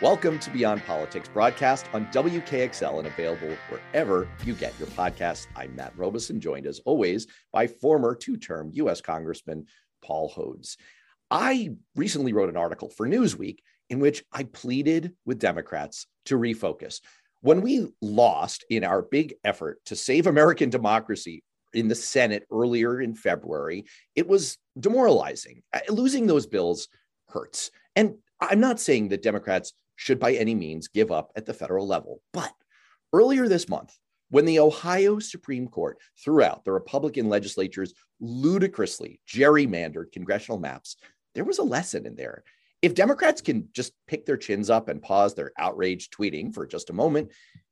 Welcome to Beyond Politics, broadcast on WKXL and available wherever you get your podcasts. I'm Matt Robison, joined as always by former two-term U.S. Congressman Paul Hodes. I recently wrote an article for Newsweek in which I pleaded with Democrats to refocus. When we lost in our big effort to save American democracy in the Senate earlier in February, it was demoralizing. Losing those bills hurts. And I'm not saying that Democrats should by any means give up at the federal level. But earlier this month, when the Ohio Supreme Court threw out the Republican legislature's ludicrously gerrymandered congressional maps, there was a lesson in there. If Democrats can just pick their chins up and pause their outraged tweeting for just a moment,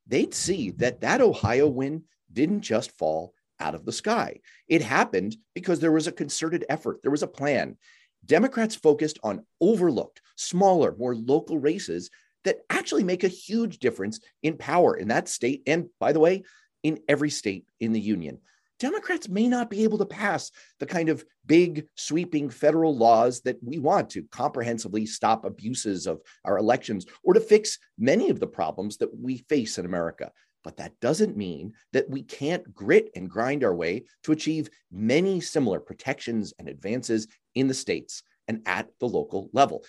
they'd see that that Ohio win didn't just fall out of the sky. It happened because there was a concerted effort. There was a plan. Democrats focused on overlooked, smaller, more local races that actually make a huge difference in power in that state. And by the way, in every state in the union. Democrats may not be able to pass the kind of big, sweeping federal laws that we want to comprehensively stop abuses of our elections or to fix many of the problems that we face in America. But that doesn't mean that we can't grit and grind our way to achieve many similar protections and advances in the states and at the local level.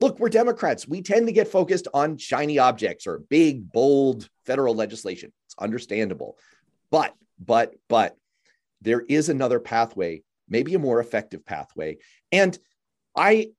Look, we're Democrats. We tend to get focused on shiny objects or big, bold federal legislation. It's understandable. But there is another pathway, maybe a more effective pathway. And I'm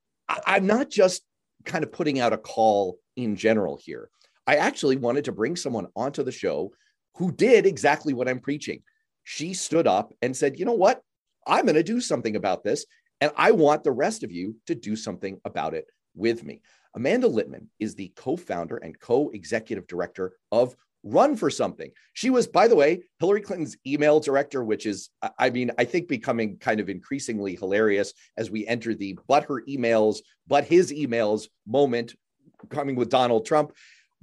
not just kind of putting out a call in general here. I actually wanted to bring someone onto the show who did exactly what I'm preaching. She stood up and said, you know what? I'm going to do something about this. And I want the rest of you to do something about it with me. Amanda Litman is the co-founder and co-executive director of Run for Something. She was, by the way, Hillary Clinton's email director, which is, I think becoming kind of increasingly hilarious as we enter the but her emails, but his emails moment coming with Donald Trump.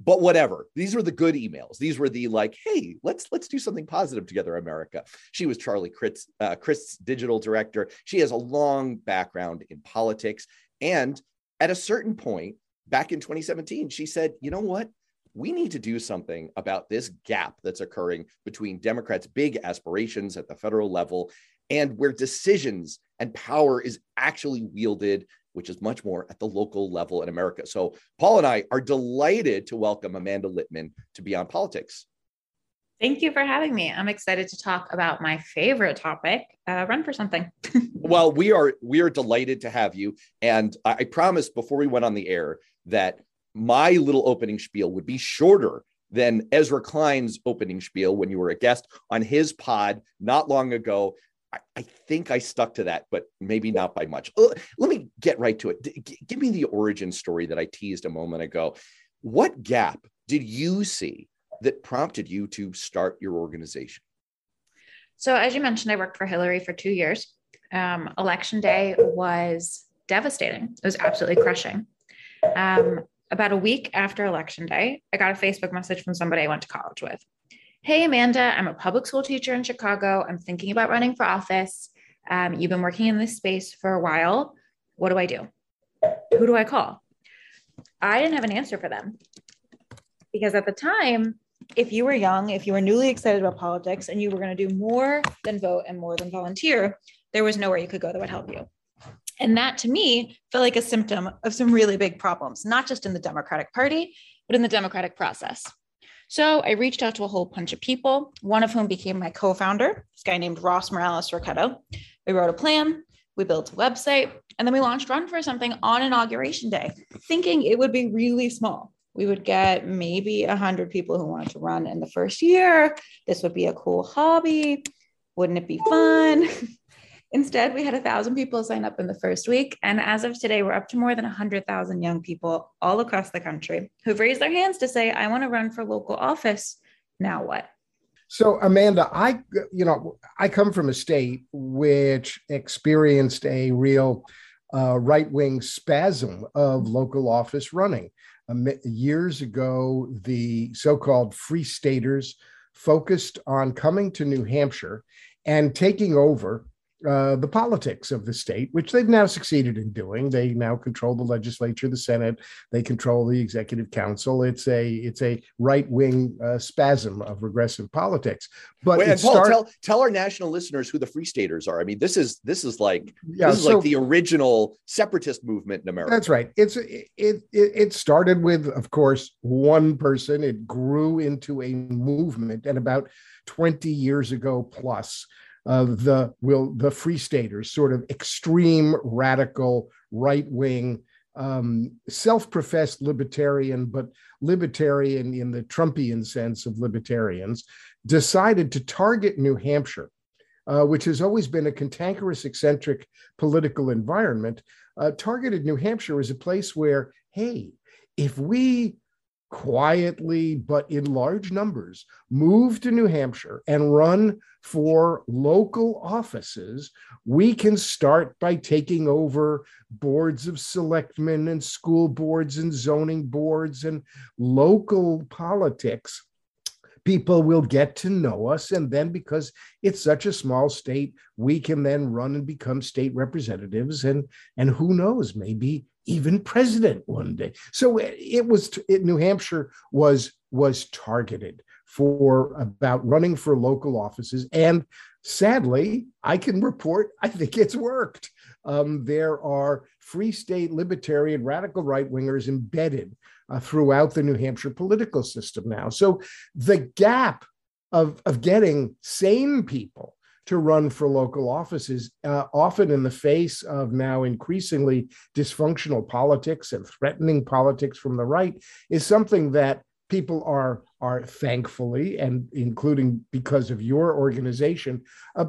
But whatever, these were the good emails. These were the like, hey, let's do something positive together, America. She was Charlie Crist's digital director. She has a long background in politics. And at a certain point back in 2017, she said, you know what? We need to do something about this gap that's occurring between Democrats' big aspirations at the federal level and where decisions and power is actually wielded, which is much more at the local level in America. So Paul and I are delighted to welcome Amanda Litman to Beyond Politics. Thank you for having me. I'm excited to talk about my favorite topic, Run for Something. Well, we are delighted to have you. And I promised before we went on the air that my little opening spiel would be shorter than Ezra Klein's opening spiel when you were a guest on his pod not long ago. I think I stuck to that, but maybe not by much. Let me get right to it. Give me the origin story that I teased a moment ago. What gap did you see that prompted you to start your organization? So as you mentioned, I worked for Hillary for 2 years. Election day was devastating. It was absolutely crushing. About a week after election day, I got a Facebook message from somebody I went to college with. Hey, Amanda, I'm a public school teacher in Chicago. I'm thinking about running for office. You've been working in this space for a while. What do I do? Who do I call? I didn't have an answer for them. Because at the time, if you were young, if you were newly excited about politics and you were going to do more than vote and more than volunteer, there was nowhere you could go that would help you. And that to me felt like a symptom of some really big problems, not just in the Democratic Party, but in the democratic process. So I reached out to a whole bunch of people, one of whom became my co-founder, this guy named Ross Morales-Riquetto. We wrote a plan, we built a website, and then we launched Run for Something on Inauguration Day, thinking it would be really small. We would get maybe 100 people who wanted to run in the first year. This would be a cool hobby. Wouldn't it be fun? Instead, we had 1,000 people sign up in the first week. And as of today, we're up to more than 100,000 young people all across the country who've raised their hands to say, I want to run for local office. Now what? So, Amanda, I come from a state which experienced a real right-wing spasm of local office running. Years ago, the so-called free staters focused on coming to New Hampshire and taking over the politics of the state, which they've now succeeded in doing. They now control the legislature, the Senate. They control the executive council. It's a right-wing spasm of regressive politics. But Paul, tell our national listeners who the Free Staters are. I mean, this is like the original separatist movement in America. That's right. It started with, of course, one person. It grew into a movement, and about 20 years ago plus. The Free Staters, sort of extreme, radical, right-wing, self-professed libertarian, but libertarian in the Trumpian sense of libertarians, decided to target New Hampshire, which has always been a cantankerous, eccentric political environment, targeted New Hampshire as a place where, hey, if we quietly, but in large numbers, move to New Hampshire and run for local offices, we can start by taking over boards of selectmen and school boards and zoning boards and local politics. People will get to know us. And then because it's such a small state, we can then run and become state representatives and who knows, maybe even president one day. So New Hampshire was targeted for about running for local offices. And sadly, I can report, I think it's worked. There are free state libertarian radical right-wingers embedded throughout the New Hampshire political system now. So the gap of getting sane people to run for local offices, often in the face of now increasingly dysfunctional politics and threatening politics from the right, is something that people are thankfully, and including because of your organization,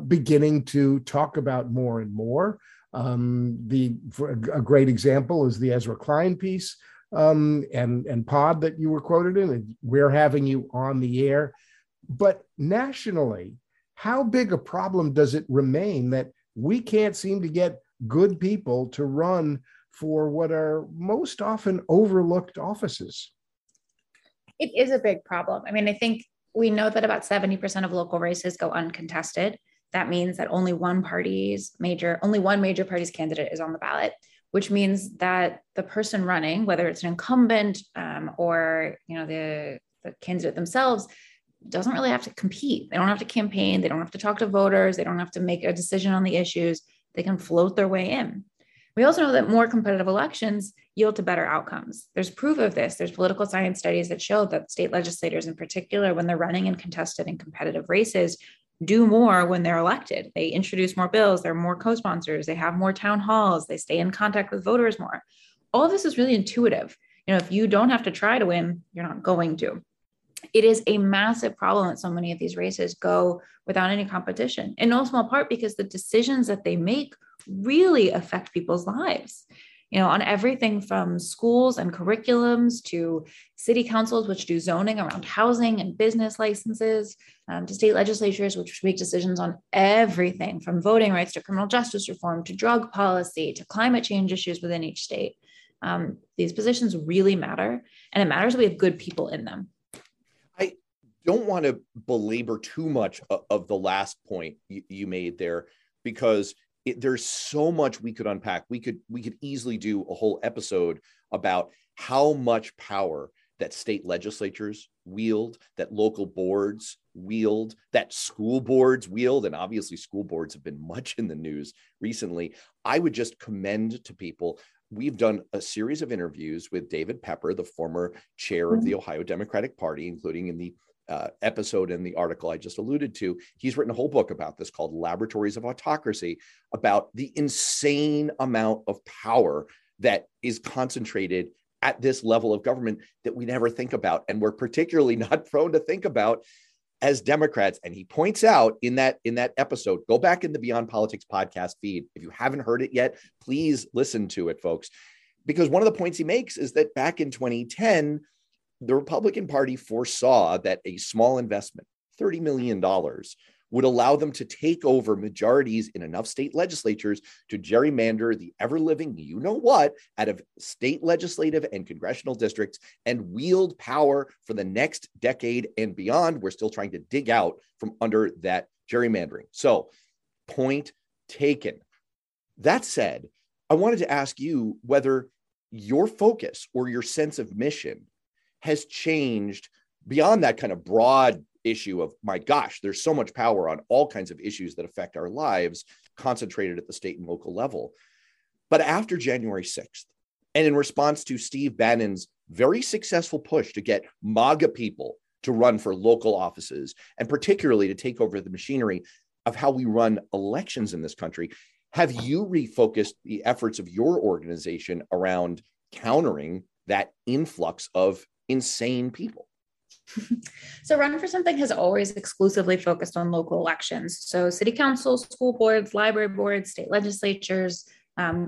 beginning to talk about more and more. A great example is the Ezra Klein piece and pod that you were quoted in, and we're having you on the air. But nationally, how big a problem does it remain that we can't seem to get good people to run for what are most often overlooked offices? It is a big problem. I mean, I think we know that about 70% of local races go uncontested. That means that only one major party's candidate is on the ballot, which means that the person running, whether it's an incumbent or the candidate themselves, doesn't really have to compete. They don't have to campaign. They don't have to talk to voters. They don't have to make a decision on the issues. They can float their way in. We also know that more competitive elections yield to better outcomes. There's proof of this. There's political science studies that show that state legislators in particular, when they're running in contested and competitive races, do more when they're elected. They introduce more bills. They're more co-sponsors. They have more town halls. They stay in contact with voters more. All this is really intuitive. If you don't have to try to win, you're not going to. It is a massive problem that so many of these races go without any competition, in no small part because the decisions that they make really affect people's lives, on everything from schools and curriculums to city councils, which do zoning around housing and business licenses, to state legislatures, which make decisions on everything from voting rights to criminal justice reform, to drug policy, to climate change issues within each state. These positions really matter, and it matters that we have good people in them. Don't want to belabor too much of the last point you made there, because there's so much we could unpack. We could easily do a whole episode about how much power that state legislatures wield, that local boards wield, that school boards wield, and obviously school boards have been much in the news recently. I would just commend to people, we've done a series of interviews with David Pepper, the former chair of the Ohio Democratic Party, including in the episode in the article I just alluded to. He's written a whole book about this called Laboratories of Autocracy, about the insane amount of power that is concentrated at this level of government that we never think about. And we're particularly not prone to think about. as Democrats. And he points out in that episode, go back in the Beyond Politics podcast feed. If you haven't heard it yet, please listen to it, folks, because one of the points he makes is that back in 2010, the Republican Party foresaw that a small investment, $30 million, would allow them to take over majorities in enough state legislatures to gerrymander the ever-living you-know-what out of state legislative and congressional districts and wield power for the next decade and beyond. We're still trying to dig out from under that gerrymandering. So, point taken. That said, I wanted to ask you whether your focus or your sense of mission has changed beyond that kind of broad issue of, my gosh, there's so much power on all kinds of issues that affect our lives, concentrated at the state and local level. But after January 6th, and in response to Steve Bannon's very successful push to get MAGA people to run for local offices, and particularly to take over the machinery of how we run elections in this country, have you refocused the efforts of your organization around countering that influx of insane people? So Run for Something has always exclusively focused on local elections. So city councils, school boards, library boards, state legislatures,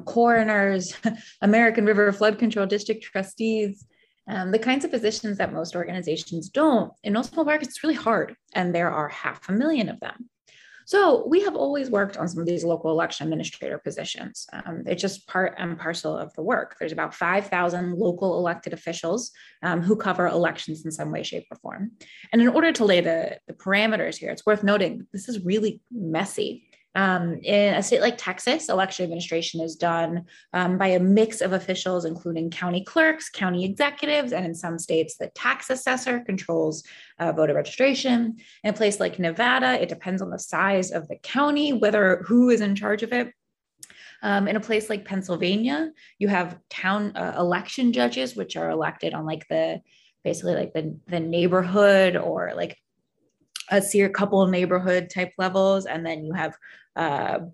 coroners, American River Flood Control District trustees, the kinds of positions that most organizations don't. In most small markets, it's really hard, and there are 500,000 of them. So we have always worked on some of these local election administrator positions. It's just part and parcel of the work. There's about 5,000 local elected officials who cover elections in some way, shape, or form. And in order to lay the parameters here, it's worth noting this is really messy. In a state like Texas, election administration is done by a mix of officials, including county clerks, county executives, and in some states, the tax assessor controls voter registration. In a place like Nevada, it depends on the size of the county, who is in charge of it. In a place like Pennsylvania, you have town election judges, which are elected on the neighborhood or a couple of neighborhood type levels. And then you have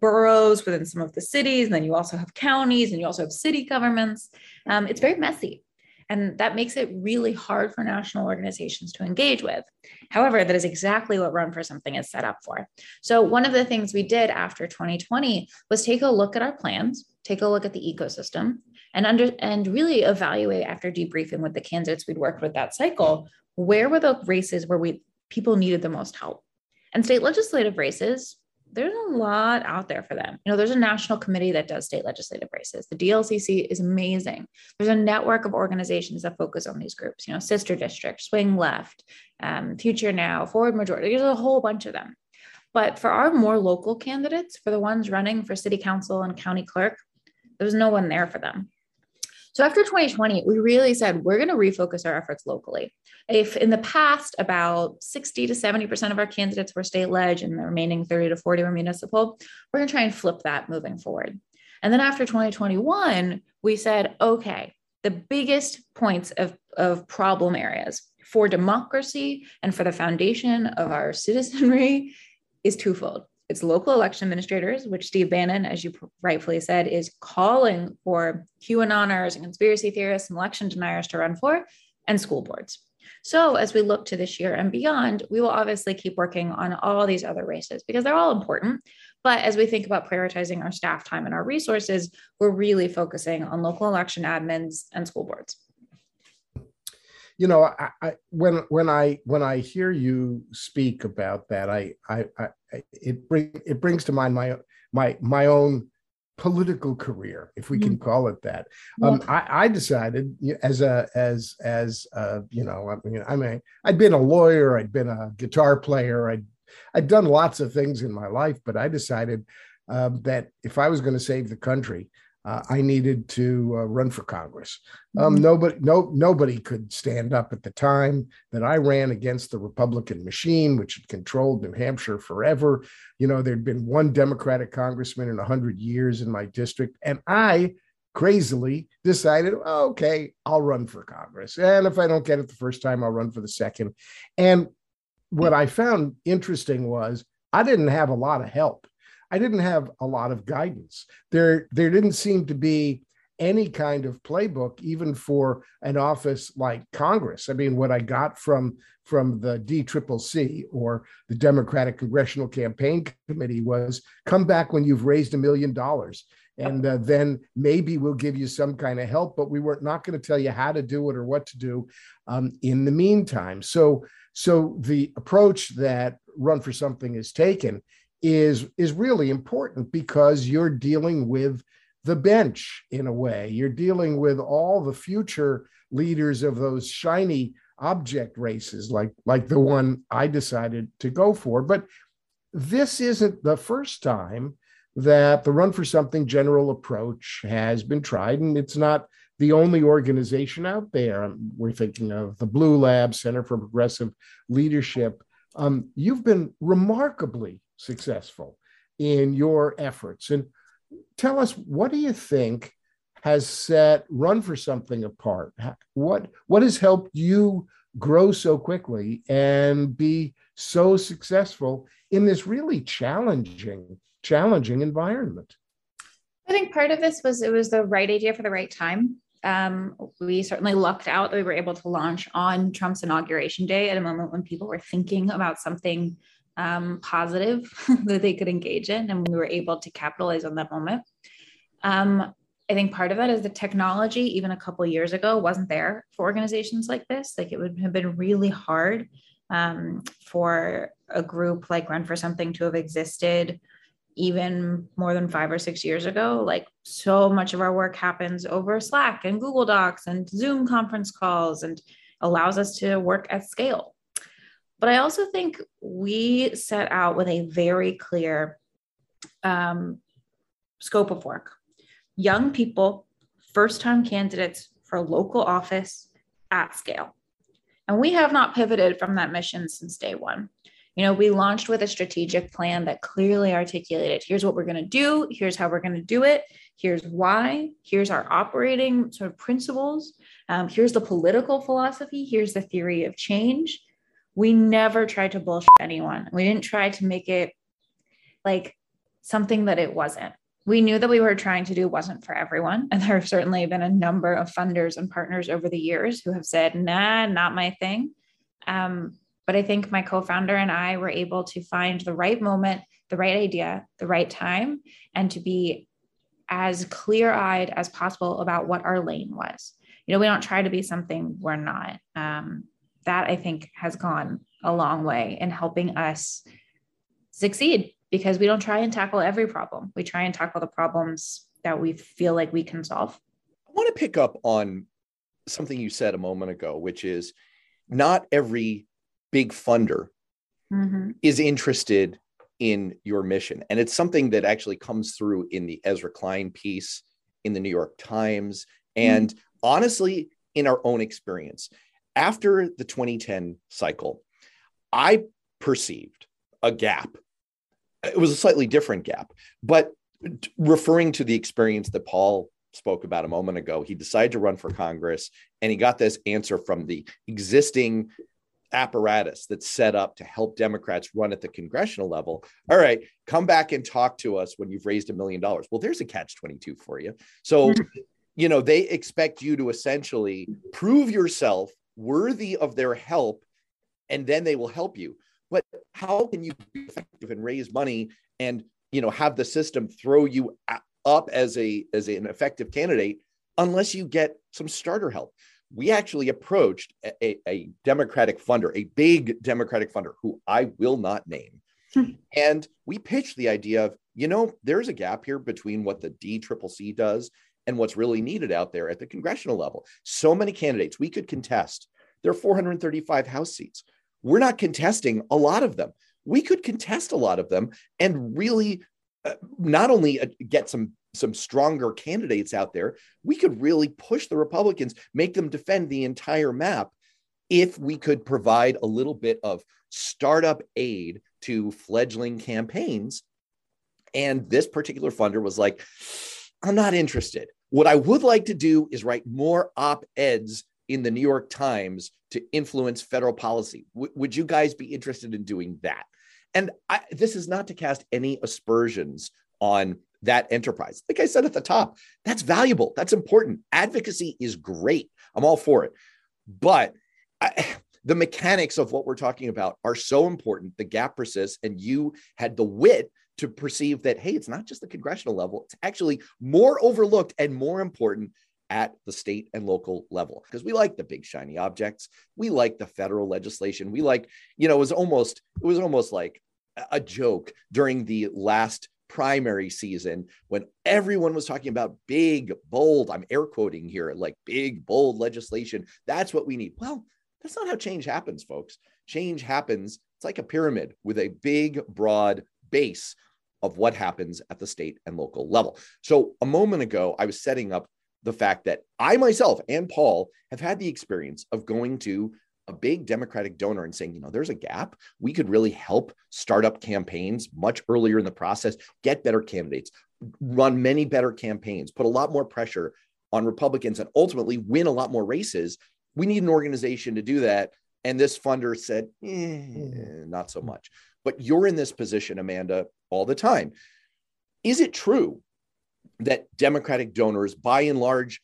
boroughs within some of the cities. And then you also have counties, and you also have city governments. It's very messy. And that makes it really hard for national organizations to engage with. However, that is exactly what Run for Something is set up for. So one of the things we did after 2020 was take a look at our plans, take a look at the ecosystem, and really evaluate, after debriefing with the candidates we'd worked with that cycle, where were the races where people needed the most help. And state legislative races, there's a lot out there for them. There's a national committee that does state legislative races. The DLCC is amazing. There's a network of organizations that focus on these groups, Sister District, Swing Left, Future Now, Forward Majority. There's a whole bunch of them. But for our more local candidates, for the ones running for city council and county clerk, there was no one there for them. So after 2020, we really said, we're going to refocus our efforts locally. If in the past, about 60 to 70% of our candidates were state leg and the remaining 30 to 40 were municipal, we're going to try and flip that moving forward. And then after 2021, we said, okay, the biggest points of problem areas for democracy and for the foundation of our citizenry is twofold. It's local election administrators, which Steve Bannon, as you rightfully said, is calling for QAnoners and conspiracy theorists and election deniers to run for, and school boards. So as we look to this year and beyond, we will obviously keep working on all these other races because they're all important. But as we think about prioritizing our staff time and our resources, we're really focusing on local election admins and school boards. When I hear you speak about that, it brings to mind my own political career, if we can call it that. I decided I'd been a lawyer, I'd been a guitar player, I'd done lots of things in my life, but I decided that if I was going to save the country, I needed to run for Congress. Nobody could stand up at the time that I ran against the Republican machine, which had controlled New Hampshire forever. There'd been one Democratic congressman in 100 years in my district, and I crazily decided, okay, I'll run for Congress. And if I don't get it the first time, I'll run for the second. And what I found interesting was I didn't have a lot of help. I didn't have a lot of guidance. There didn't seem to be any kind of playbook, even for an office like Congress. I mean, what I got from the DCCC or the Democratic Congressional Campaign Committee was, come back when you've raised $1 million. And then maybe we'll give you some kind of help, but we were not going to tell you how to do it or what to do in the meantime. So the approach that Run for Something has taken is really important, because you're dealing with the bench in a way. You're dealing with all the future leaders of those shiny object races like the one I decided to go for. But this isn't the first time that the Run for Something general approach has been tried, and it's not the only organization out there. We're thinking of the Blue Lab, Center for Progressive Leadership. You've been remarkably successful in your efforts. And tell us, what do you think has set Run for Something apart? What has helped you grow so quickly and be so successful in this really challenging environment? I think part of this was the right idea for the right time. We certainly lucked out that we were able to launch on Trump's inauguration day at a moment when people were thinking about something positive that they could engage in, and we were able to capitalize on that moment. I think part of that is the technology, even a couple of years ago, wasn't there for organizations like this. Like, it would have been really hard for a group like Run for Something to have existed even more than 5 or 6 years ago. Like, so much of our work happens over Slack and Google Docs and Zoom conference calls, and allows us to work at scale. But I also think we set out with a very clear scope of work. Young people, first-time candidates for local office at scale. And we have not pivoted from that mission since day one. You know, we launched with a strategic plan that clearly articulated, here's what we're going to do, here's how we're going to do it, here's why, here's our operating sort of principles, here's the political philosophy, here's the theory of change. We never tried to bullshit anyone. We didn't try to make it like something that it wasn't. We knew that we were trying to do wasn't for everyone. And there have certainly been a number of funders and partners over the years who have said, nah, not my thing. But I think my co-founder and I were able to find the right moment, the right idea, the right time, and to be as clear-eyed as possible about what our lane was. You know, we don't try to be something we're not. That, I think, has gone a long way in helping us succeed, because we don't try and tackle every problem. We try and tackle the problems that we feel like we can solve. I want to pick up on something you said a moment ago, which is not every big funder is interested in your mission. And it's something that actually comes through in the Ezra Klein piece, in the New York Times, and honestly, in our own experience. After the 2010 cycle, I perceived a gap. It was a slightly different gap, but referring to the experience that Paul spoke about a moment ago, he decided to run for Congress, and he got this answer from the existing apparatus that's set up to help Democrats run at the congressional level. All right, come back and talk to us when you've raised $1 million. Well, there's a catch-22 for you. So, you know, they expect you to essentially prove yourself worthy of their help, and then they will help you. But how can you be effective and raise money and, you know, have the system throw you up as an effective candidate unless you get some starter help? We actually approached a Democratic funder, a big Democratic funder who I will not name. And we pitched the idea of, you know, there's a gap here between what the DCCC does and what's really needed out there at the congressional level. So many candidates we could contest. There are 435 House seats. We're not contesting a lot of them. We could contest a lot of them and really not only get some stronger candidates out there, we could really push the Republicans, make them defend the entire map if we could provide a little bit of startup aid to fledgling campaigns. And this particular funder was like, I'm not interested. What I would like to do is write more op-eds in the New York Times to influence federal policy. Would you guys be interested in doing that? And this is not to cast any aspersions on that enterprise. Like I said at the top, that's valuable. That's important. Advocacy is great. I'm all for it. But the mechanics of what we're talking about are so important. The gap persists, and you had the wit to perceive that, hey, it's not just the congressional level. It's actually more overlooked and more important at the state and local level, because we like the big shiny objects. We like the federal legislation. We like, you know, it was almost like a joke during the last primary season when everyone was talking about big, bold, I'm air quoting here, like big, bold legislation. That's what we need. Well, that's not how change happens, folks. Change happens. It's like a pyramid with a big, broad base of what happens at the state and local level. So a moment ago, I was setting up the fact that I myself and Paul have had the experience of going to a big Democratic donor and saying, you know, there's a gap. We could really help start up campaigns much earlier in the process, get better candidates, run many better campaigns, put a lot more pressure on Republicans, and ultimately win a lot more races. We need an organization to do that. And this funder said, not so much. But you're in this position, Amanda, all the time. Is it true that Democratic donors, by and large,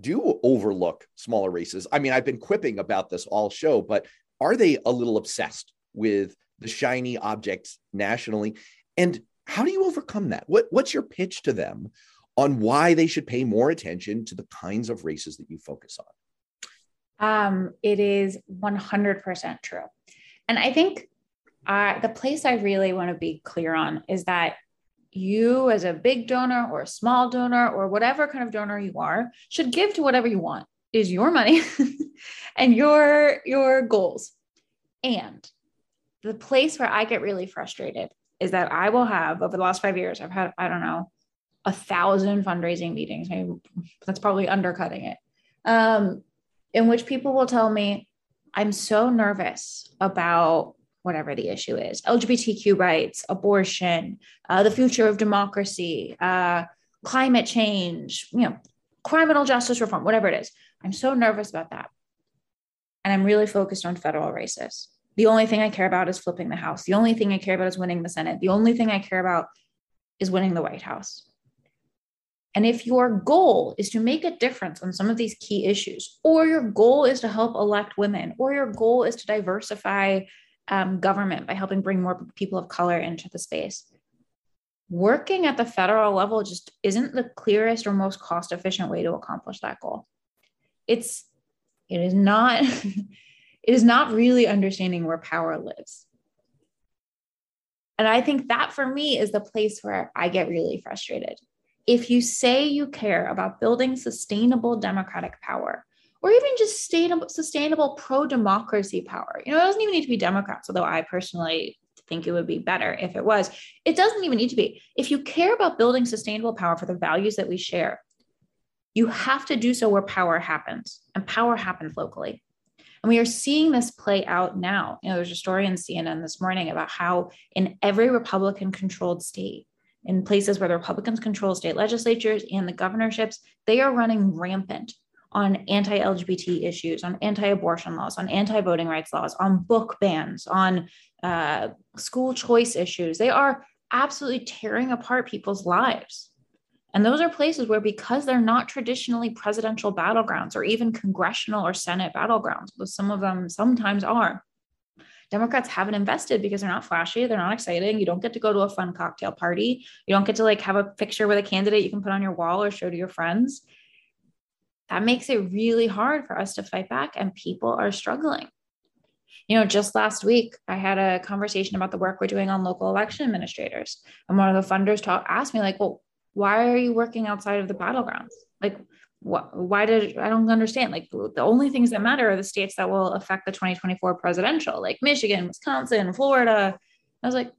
do overlook smaller races? I mean, I've been quipping about this all show, but are they a little obsessed with the shiny objects nationally? And how do you overcome that? What's your pitch to them on why they should pay more attention to the kinds of races that you focus on? It is 100% true. And I think the place I really want to be clear on is that you, as a big donor or a small donor or whatever kind of donor you are, should give to whatever you want. It is your money and your goals. And the place where I get really frustrated is that I will have, over the last 5 years, I've had, I don't know, 1,000 fundraising meetings. I mean, that's probably undercutting it. In which people will tell me, I'm so nervous about whatever the issue is, LGBTQ rights, abortion, the future of democracy, climate change, you know, criminal justice reform, whatever it is. I'm so nervous about that. And I'm really focused on federal races. The only thing I care about is flipping the House. The only thing I care about is winning the Senate. The only thing I care about is winning the White House. And if your goal is to make a difference on some of these key issues, or your goal is to help elect women, or your goal is to diversify government by helping bring more people of color into the space, working at the federal level just isn't the clearest or most cost-efficient way to accomplish that goal. It is not it is not really understanding where power lives. And I think that, for me, is the place where I get really frustrated. If you say you care about building sustainable democratic power, or even just sustainable pro-democracy power, you know, it doesn't even need to be Democrats, although I personally think it would be better if it was. It doesn't even need to be. If you care about building sustainable power for the values that we share, you have to do so where power happens, and power happens locally. And we are seeing this play out now. You know, there's a story in CNN this morning about how in every Republican-controlled state, in places where the Republicans control state legislatures and the governorships, they are running rampant on anti-LGBT issues, on anti-abortion laws, on anti-voting rights laws, on book bans, on school choice issues. They are absolutely tearing apart people's lives. And those are places where, because they're not traditionally presidential battlegrounds or even congressional or Senate battlegrounds, though some of them sometimes are, Democrats haven't invested because they're not flashy. They're not exciting. You don't get to go to a fun cocktail party. You don't get to, like, have a picture with a candidate you can put on your wall or show to your friends. That makes it really hard for us to fight back, and people are struggling. You know, just last week, I had a conversation about the work we're doing on local election administrators. And one of the funders asked me, like, well, why are you working outside of the battlegrounds? Like, I don't understand. Like, the only things that matter are the states that will affect the 2024 presidential, like Michigan, Wisconsin, Florida. I was like,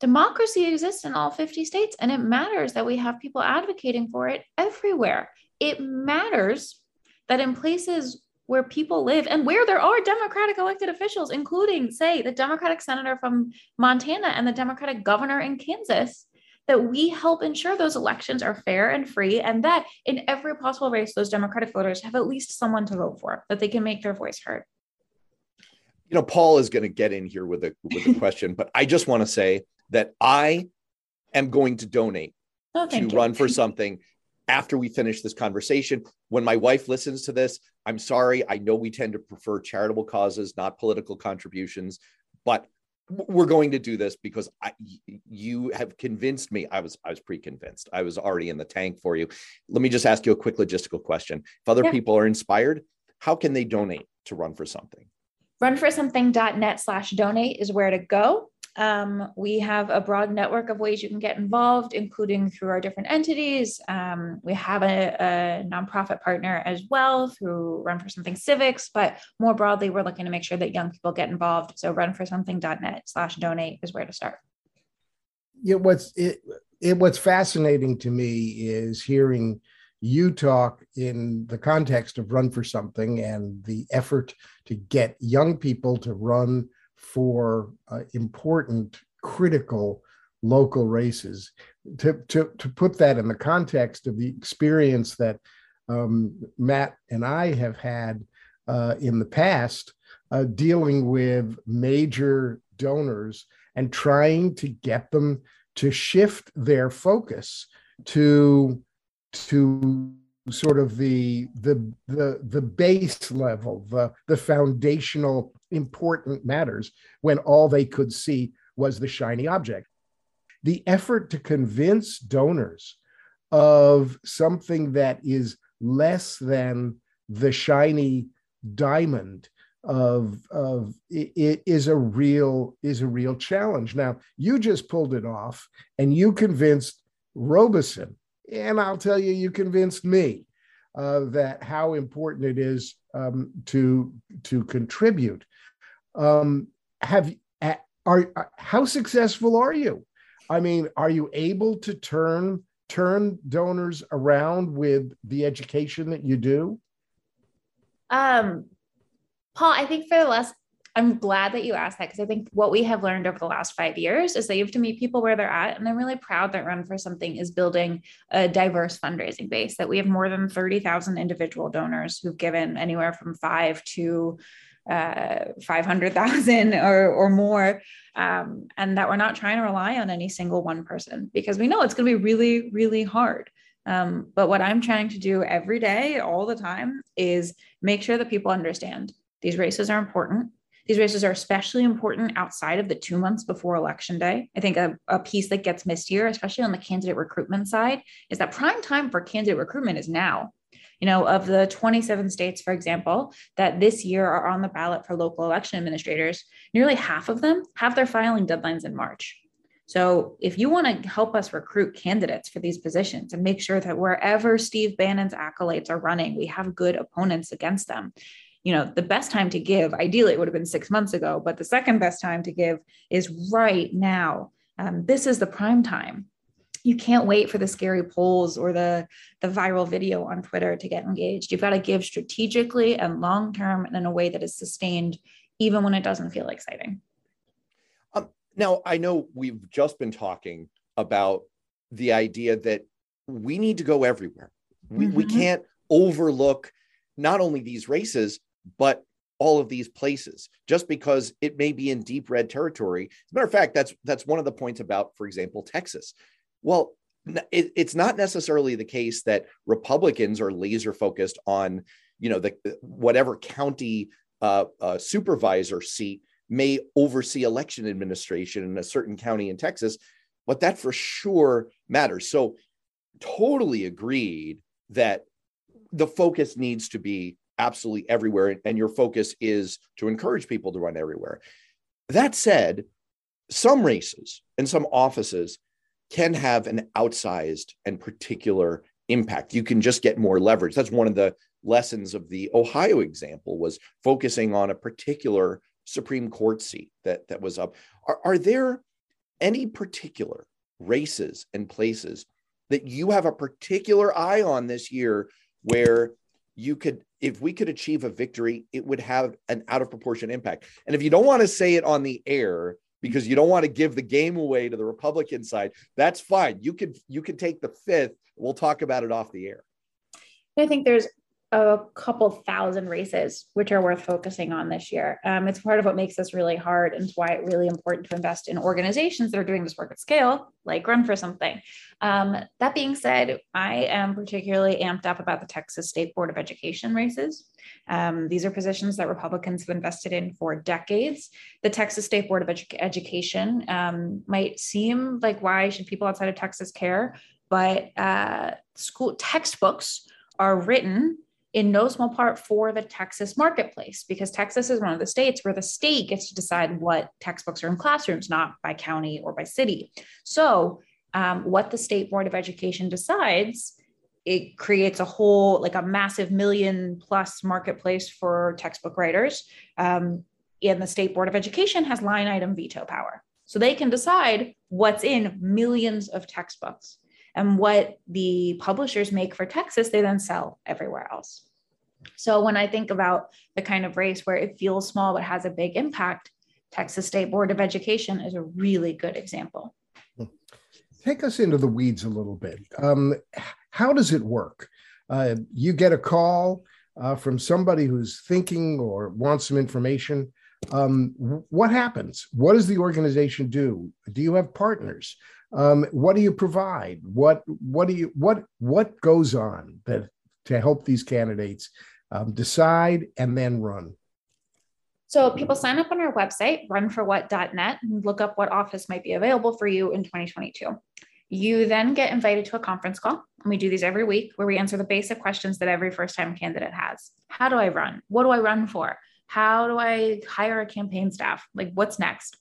democracy exists in all 50 states, and it matters that we have people advocating for it everywhere. It matters that in places where people live and where there are Democratic elected officials, including, say, the Democratic senator from Montana and the Democratic governor in Kansas, that we help ensure those elections are fair and free, and that in every possible race, those Democratic voters have at least someone to vote for, that they can make their voice heard. You know, Paul is going to get in here with a question, but I just want to say that I am going to donate Oh, thank you. Run for something after we finish this conversation. When my wife listens to this, I'm sorry. I know we tend to prefer charitable causes, not political contributions, but we're going to do this because you have convinced me. I was pre-convinced. I was already in the tank for you. Let me just ask you a quick logistical question. If other people are inspired, how can they donate to Run for Something? Runforsomething.net/donate is where to go. We have a broad network of ways you can get involved, including through our different entities. We have a nonprofit partner as well through Run for Something Civics, but more broadly, we're looking to make sure that young people get involved. So runforsomething.net/donate is where to start. Yeah, what's fascinating to me is hearing you talk in the context of Run for Something and the effort to get young people to run for important, critical local races. To put that in the context of the experience that Matt and I have had in the past, dealing with major donors and trying to get them to shift their focus to sort of the base level, the foundational important matters, when all they could see was the shiny object. The effort to convince donors of something that is less than the shiny diamond of it is a real challenge. Now, you just pulled it off, and you convinced Robison, and I'll tell you, you convinced me that how important it is to contribute. How successful are you? I mean, are you able to turn donors around with the education that you do? Paul, I think I'm glad that you asked that, because I think what we have learned over the last 5 years is that you have to meet people where they're at. And I'm really proud that Run for Something is building a diverse fundraising base, that we have more than 30,000 individual donors who've given anywhere from $5 to $500,000 or more. And that we're not trying to rely on any single one person, because we know it's going to be really, really hard. But what I'm trying to do every day, all the time, is make sure that people understand these races are important. These races are especially important outside of the 2 months before Election Day. I think a piece that gets missed here, especially on the candidate recruitment side, is that prime time for candidate recruitment is now. You know, of the 27 states, for example, that this year are on the ballot for local election administrators, nearly half of them have their filing deadlines in March. So if you want to help us recruit candidates for these positions and make sure that wherever Steve Bannon's acolytes are running, we have good opponents against them, you know, the best time to give, ideally it would have been 6 months ago, but the second best time to give is right now. This is the prime time. You can't wait for the scary polls or the viral video on Twitter to get engaged. You've got to give strategically and long-term and in a way that is sustained, even when it doesn't feel exciting. Now, I know we've just been talking about the idea that we need to go everywhere. We can't overlook not only these races, but all of these places, just because it may be in deep red territory. As a matter of fact, that's one of the points about, for example, Texas. Well, it's not necessarily the case that Republicans are laser focused on, you know, whatever county supervisor seat may oversee election administration in a certain county in Texas, but that for sure matters. So totally agreed that the focus needs to be absolutely everywhere, and your focus is to encourage people to run everywhere. That said, some races and some offices can have an outsized and particular impact. You can just get more leverage. That's one of the lessons of the Ohio example, was focusing on a particular Supreme Court seat that was up. Are there any particular races and places that you have a particular eye on this year where you could, if we could achieve a victory, it would have an out of proportion impact? And if you don't want to say it on the air, because you don't want to give the game away to the Republican side, that's fine. You could take the fifth. We'll talk about it off the air. I think there's a couple thousand races, which are worth focusing on this year. It's part of what makes this really hard and why it's really important to invest in organizations that are doing this work at scale, like Run for Something. That being said, I am particularly amped up about the Texas State Board of Education races. These are positions that Republicans have invested in for decades. The Texas State Board of Education might seem like, why should people outside of Texas care? But school textbooks are written in no small part for the Texas marketplace, because Texas is one of the states where the state gets to decide what textbooks are in classrooms, not by county or by city. So what the State Board of Education decides, it creates a whole, like a massive 1 million+ marketplace for textbook writers. And the State Board of Education has line item veto power. So they can decide what's in millions of textbooks. And what the publishers make for Texas, they then sell everywhere else. So when I think about the kind of race where it feels small but has a big impact, Texas State Board of Education is a really good example. Take us into the weeds a little bit. How does it work? You get a call from somebody who's thinking or wants some information. What happens? What does the organization do? Do you have partners? What do you provide? What goes on to help these candidates decide and then run? So people sign up on our website, runforwhat.net, and look up what office might be available for you in 2022. You then get invited to a conference call, and we do these every week, where we answer the basic questions that every first-time candidate has. How do I run? What do I run for? How do I hire a campaign staff? Like, what's next?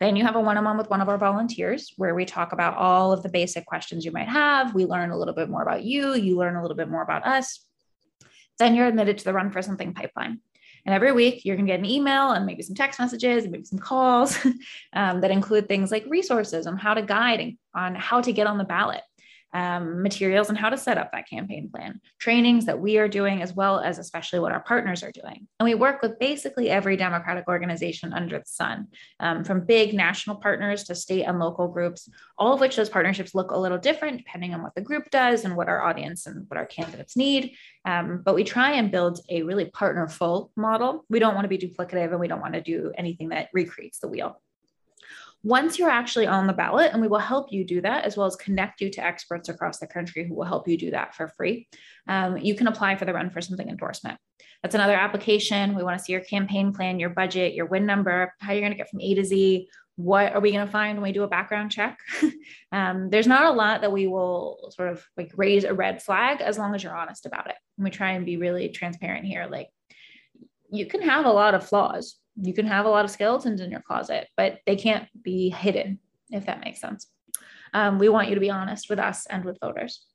Then you have a one-on-one with one of our volunteers where we talk about all of the basic questions you might have. We learn a little bit more about you. You learn a little bit more about us. Then you're admitted to the Run for Something pipeline. And every week you're going to get an email and maybe some text messages, and maybe some calls that include things like resources on how to guide, on how to get on the ballot, materials on how to set up that campaign plan, trainings that we are doing, as well as especially what our partners are doing. And we work with basically every Democratic organization under the sun, from big national partners to state and local groups, all of which those partnerships look a little different depending on what the group does and what our audience and what our candidates need. But we try and build a really partnerful model. We don't want to be duplicative, and we don't want to do anything that recreates the wheel. Once you're actually on the ballot, and we will help you do that, as well as connect you to experts across the country who will help you do that for free, you can apply for the Run for Something endorsement. That's another application. We want to see your campaign plan, your budget, your win number, how you're going to get from A to Z. What are we going to find when we do a background check? There's not a lot that we will sort of like raise a red flag, as long as you're honest about it. And we try and be really transparent here. Like, you can have a lot of flaws. You can have a lot of skeletons in your closet, but they can't be hidden, if that makes sense. We want you to be honest with us and with voters.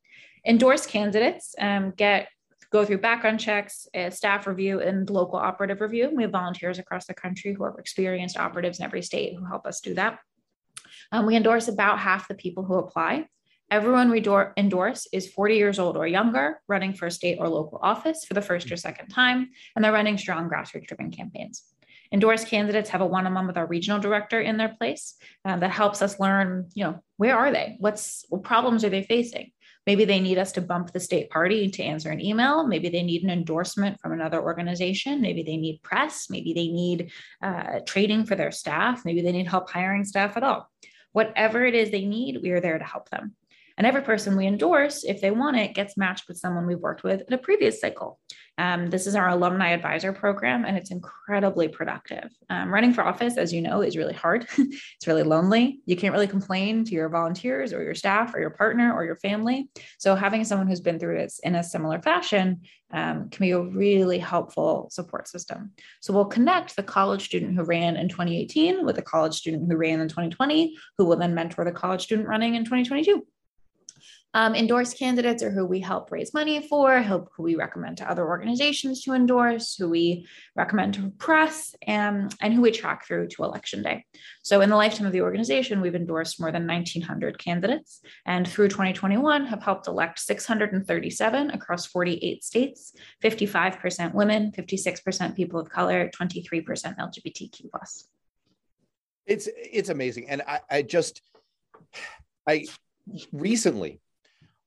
Endorse candidates, go through background checks, staff review, and local operative review. We have volunteers across the country who are experienced operatives in every state who help us do that. We endorse about half the people who apply. Everyone we endorse is 40 years old or younger, running for a state or local office for the first or second time, and they're running strong grassroots-driven campaigns. Endorsed candidates have a one-on-one with our regional director in their place that helps us learn, where are they? What problems are they facing? Maybe they need us to bump the state party to answer an email. Maybe they need an endorsement from another organization. Maybe they need press. Maybe they need training for their staff. Maybe they need help hiring staff at all. Whatever it is they need, we are there to help them. And every person we endorse, if they want it, gets matched with someone we've worked with in a previous cycle. This is our alumni advisor program, and it's incredibly productive. Running for office, as you know, is really hard. It's really lonely. You can't really complain to your volunteers or your staff or your partner or your family. So having someone who's been through this in a similar fashion can be a really helpful support system. So we'll connect the college student who ran in 2018 with a college student who ran in 2020, who will then mentor the college student running in 2022. Endorsed candidates are who we help raise money for, who we recommend to other organizations to endorse, who we recommend to press, and who we track through to election day. So in the lifetime of the organization, we've endorsed more than 1,900 candidates, and through 2021 have helped elect 637 across 48 states, 55% women, 56% people of color, 23% LGBTQ+. It's amazing. And I recently,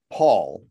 Paul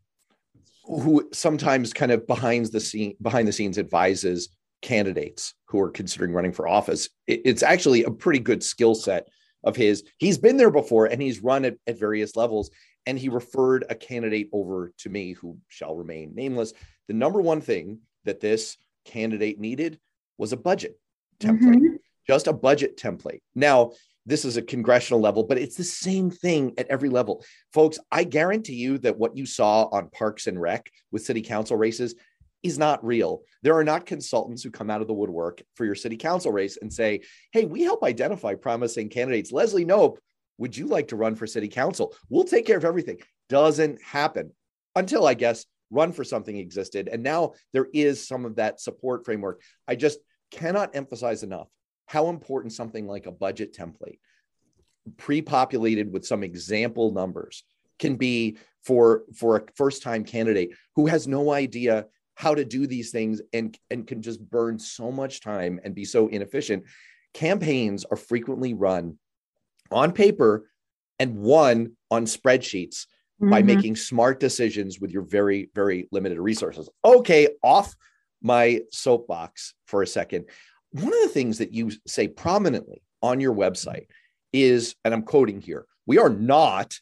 who sometimes kind of behind the scenes advises candidates who are considering running for office. It's actually a pretty good skill set of his. He's been there before and he's run at various levels. And he referred a candidate over to me who shall remain nameless. The number one thing that this candidate needed was a budget template, just a budget template. Now, this is a congressional level, but it's the same thing at every level. Folks, I guarantee you that what you saw on Parks and Rec with city council races is not real. There are not consultants who come out of the woodwork for your city council race and say, hey, we help identify promising candidates. Leslie Knope, would you like to run for city council? We'll take care of everything. Doesn't happen until, I guess, Run for Something existed. And now there is some of that support framework. I just cannot emphasize enough how important something like a budget template, pre-populated with some example numbers, can be for a first-time candidate who has no idea how to do these things and can just burn so much time and be so inefficient. Campaigns are frequently run on paper and won on spreadsheets by making smart decisions with your very, very limited resources. Okay, off my soapbox for a second. One of the things that you say prominently on your website is, and I'm quoting here, we are not,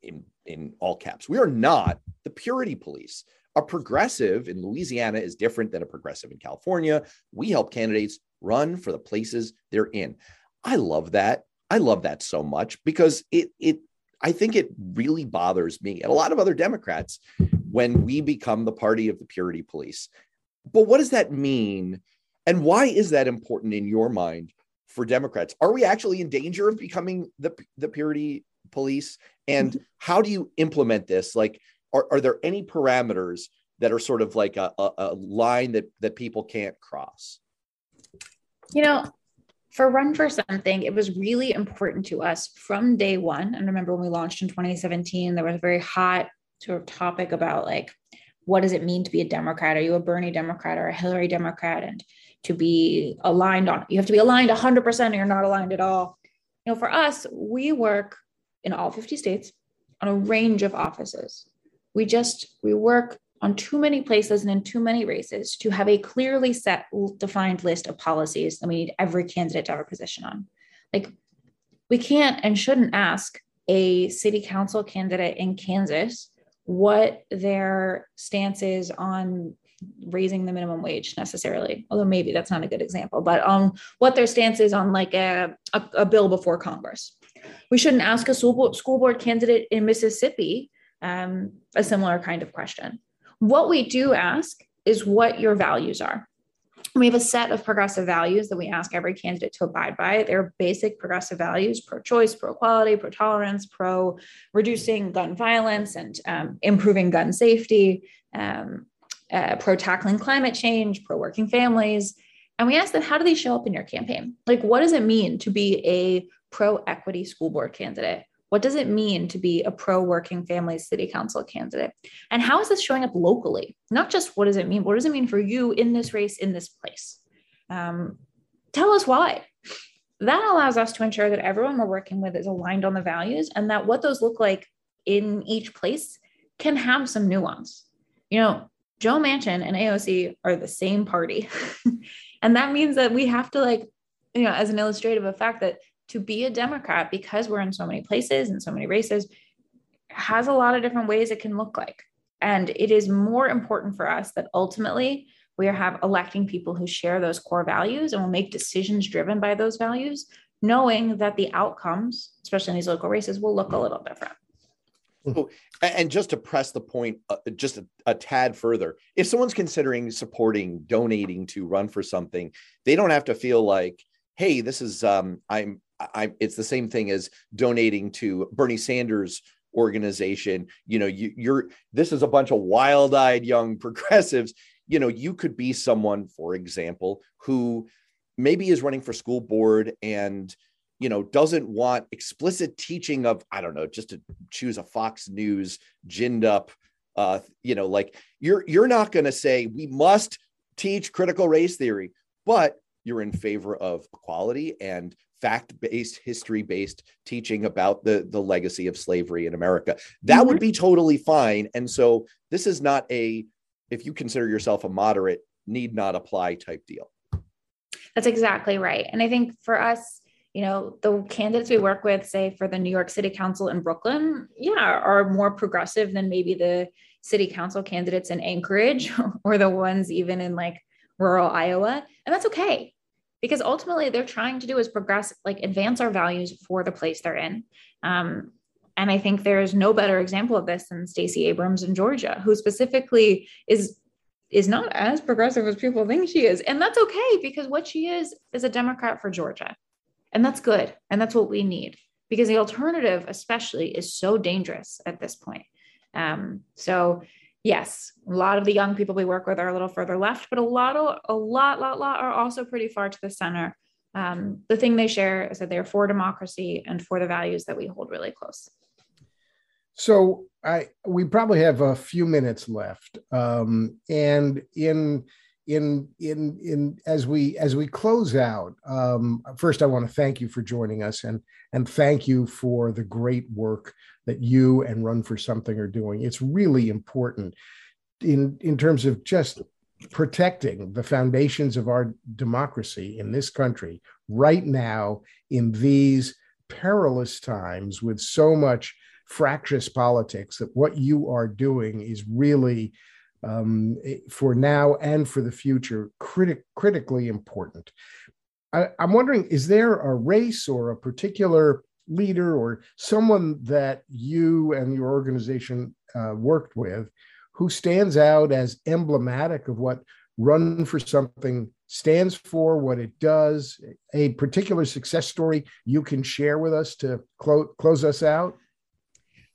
in all caps, we are not the purity police. A progressive in Louisiana is different than a progressive in California. We help candidates run for the places they're in. I love that. I love that so much because I think it really bothers me and a lot of other Democrats when we become the party of the purity police. But what does that mean? And why is that important in your mind for Democrats? Are we actually in danger of becoming the purity police? And how do you implement this? Like, are there any parameters that are sort of like a line that people can't cross? You know, for Run for Something, it was really important to us from day one. And remember when we launched in 2017, there was a very hot sort of topic about like, what does it mean to be a Democrat? Are you a Bernie Democrat or a Hillary Democrat? And to be aligned on, you have to be aligned 100% or you're not aligned at all. You know, for us, we work in all 50 states on a range of offices. We work on too many places and in too many races to have a clearly set, defined list of policies that we need every candidate to have a position on. Like, we can't and shouldn't ask a city council candidate in Kansas what their stance is on raising the minimum wage necessarily, although maybe that's not a good example, but what their stance is on like a bill before Congress. We shouldn't ask a school board candidate in Mississippi a similar kind of question. What we do ask is what your values are. We have a set of progressive values that we ask every candidate to abide by. They're basic progressive values: pro-choice, pro-equality, pro-tolerance, pro-reducing gun violence and improving gun safety, pro-tackling climate change, pro-working families. And we ask them, how do they show up in your campaign? Like, what does it mean to be a pro-equity school board candidate? What does it mean to be a pro-working family city council candidate? And how is this showing up locally? Not just what does it mean? What does it mean for you in this race, in this place? Tell us why. That allows us to ensure that everyone we're working with is aligned on the values and that what those look like in each place can have some nuance. You know, Joe Manchin and AOC are the same party. And that means that we have to, like, you know, as an illustrative of fact, that to be a Democrat, because we're in so many places and so many races, has a lot of different ways it can look like. And it is more important for us that ultimately we are electing people who share those core values and will make decisions driven by those values, knowing that the outcomes, especially in these local races, will look a little different. Oh, and just to press the point just a tad further, if someone's considering supporting, donating to Run for Something, they don't have to feel like, hey, this is it's the same thing as donating to Bernie Sanders' organization. You know, this is a bunch of wild-eyed young progressives. You know, you could be someone, for example, who maybe is running for school board and, you know, doesn't want explicit teaching of, I don't know, just to choose a Fox News ginned up, you know, like you're not going to say we must teach critical race theory, but you're in favor of equality and fact-based, history-based teaching about the legacy of slavery in America. That would be totally fine. And so this is not a, if you consider yourself a moderate, need not apply type deal. That's exactly right. And I think for us, you know, the candidates we work with, say for the New York City Council in Brooklyn, are more progressive than maybe the city council candidates in Anchorage or the ones even in like rural Iowa. And that's okay, because ultimately they're trying to do is progress, like advance our values for the place they're in. And I think there's no better example of this than Stacey Abrams in Georgia, who specifically is not as progressive as people think she is. And that's okay, because what she is a Democrat for Georgia. And that's good. And that's what we need, because the alternative especially is so dangerous at this point. So yes, a lot of the young people we work with are a little further left, but a lot are also pretty far to the center. The thing they share is that they're for democracy and for the values that we hold really close. So we probably have a few minutes left. And as we close out, first, I want to thank you for joining us and thank you for the great work that you and Run for Something are doing. It's really important in terms of just protecting the foundations of our democracy in this country right now in these perilous times with so much fractious politics, that what you are doing is really for now and for the future, critically important. I'm wondering, is there a race or a particular leader or someone that you and your organization worked with who stands out as emblematic of what Run for Something stands for, what it does, a particular success story you can share with us to close us out?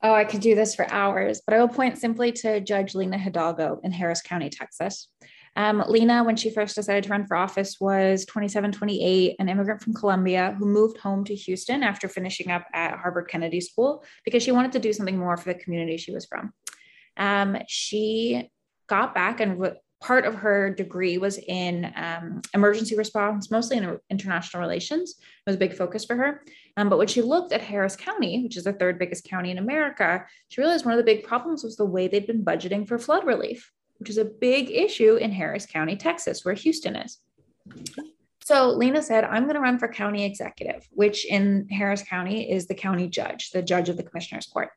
Oh, I could do this for hours, but I will point simply to Judge Lena Hidalgo in Harris County, Texas. Lena, when she first decided to run for office, was 27, 28, an immigrant from Colombia who moved home to Houston after finishing up at Harvard Kennedy School because she wanted to do something more for the community she was from. She got back, and part of her degree was in emergency response, mostly in international relations. It was a big focus for her. But when she looked at Harris County, which is the third biggest county in America, she realized one of the big problems was the way they'd been budgeting for flood relief, which is a big issue in Harris County, Texas, where Houston is. So Lena said, I'm going to run for county executive, which in Harris County is the county judge, the judge of the commissioner's court.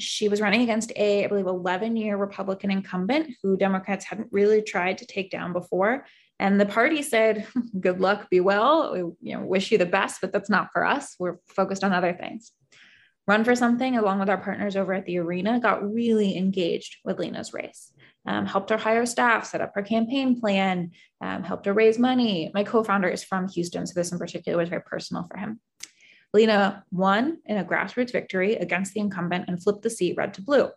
She was running against a, I believe, 11-year Republican incumbent who Democrats hadn't really tried to take down before. And the party said, good luck, be well, we, wish you the best, but that's not for us. We're focused on other things. Run for Something, along with our partners over at the Arena, got really engaged with Lena's race, helped her hire staff, set up her campaign plan, helped her raise money. My co-founder is from Houston, so this in particular was very personal for him. Lena won in a grassroots victory against the incumbent and flipped the seat red to blue.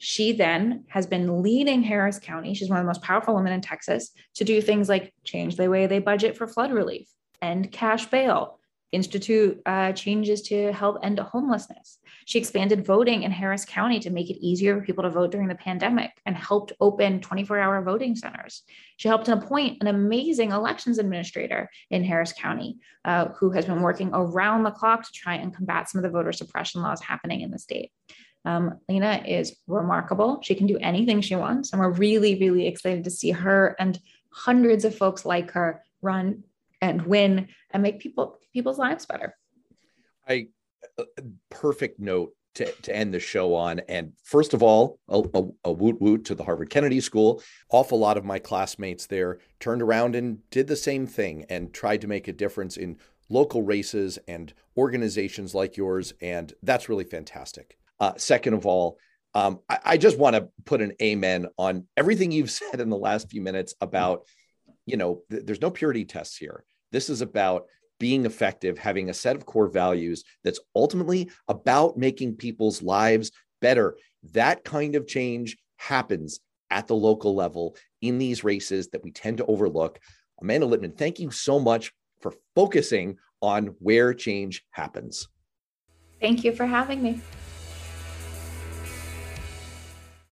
She then has been leading Harris County. She's one of the most powerful women in Texas to do things like change the way they budget for flood relief, end cash bail, institute changes to help end homelessness. She expanded voting in Harris County to make it easier for people to vote during the pandemic and helped open 24-hour voting centers. She helped appoint an amazing elections administrator in Harris County who has been working around the clock to try and combat some of the voter suppression laws happening in the state. Lena is remarkable. She can do anything she wants. And we're really, really excited to see her and hundreds of folks like her run and win and make people's lives better. Perfect note to end the show on. And first of all, a woot woot to the Harvard Kennedy School. Awful lot of my classmates there turned around and did the same thing and tried to make a difference in local races and organizations like yours. And that's really fantastic. Second of all, I just want to put an amen on everything you've said in the last few minutes about, there's no purity tests here. This is about being effective, having a set of core values that's ultimately about making people's lives better. That kind of change happens at the local level in these races that we tend to overlook. Amanda Litman, thank you so much for focusing on where change happens. Thank you for having me.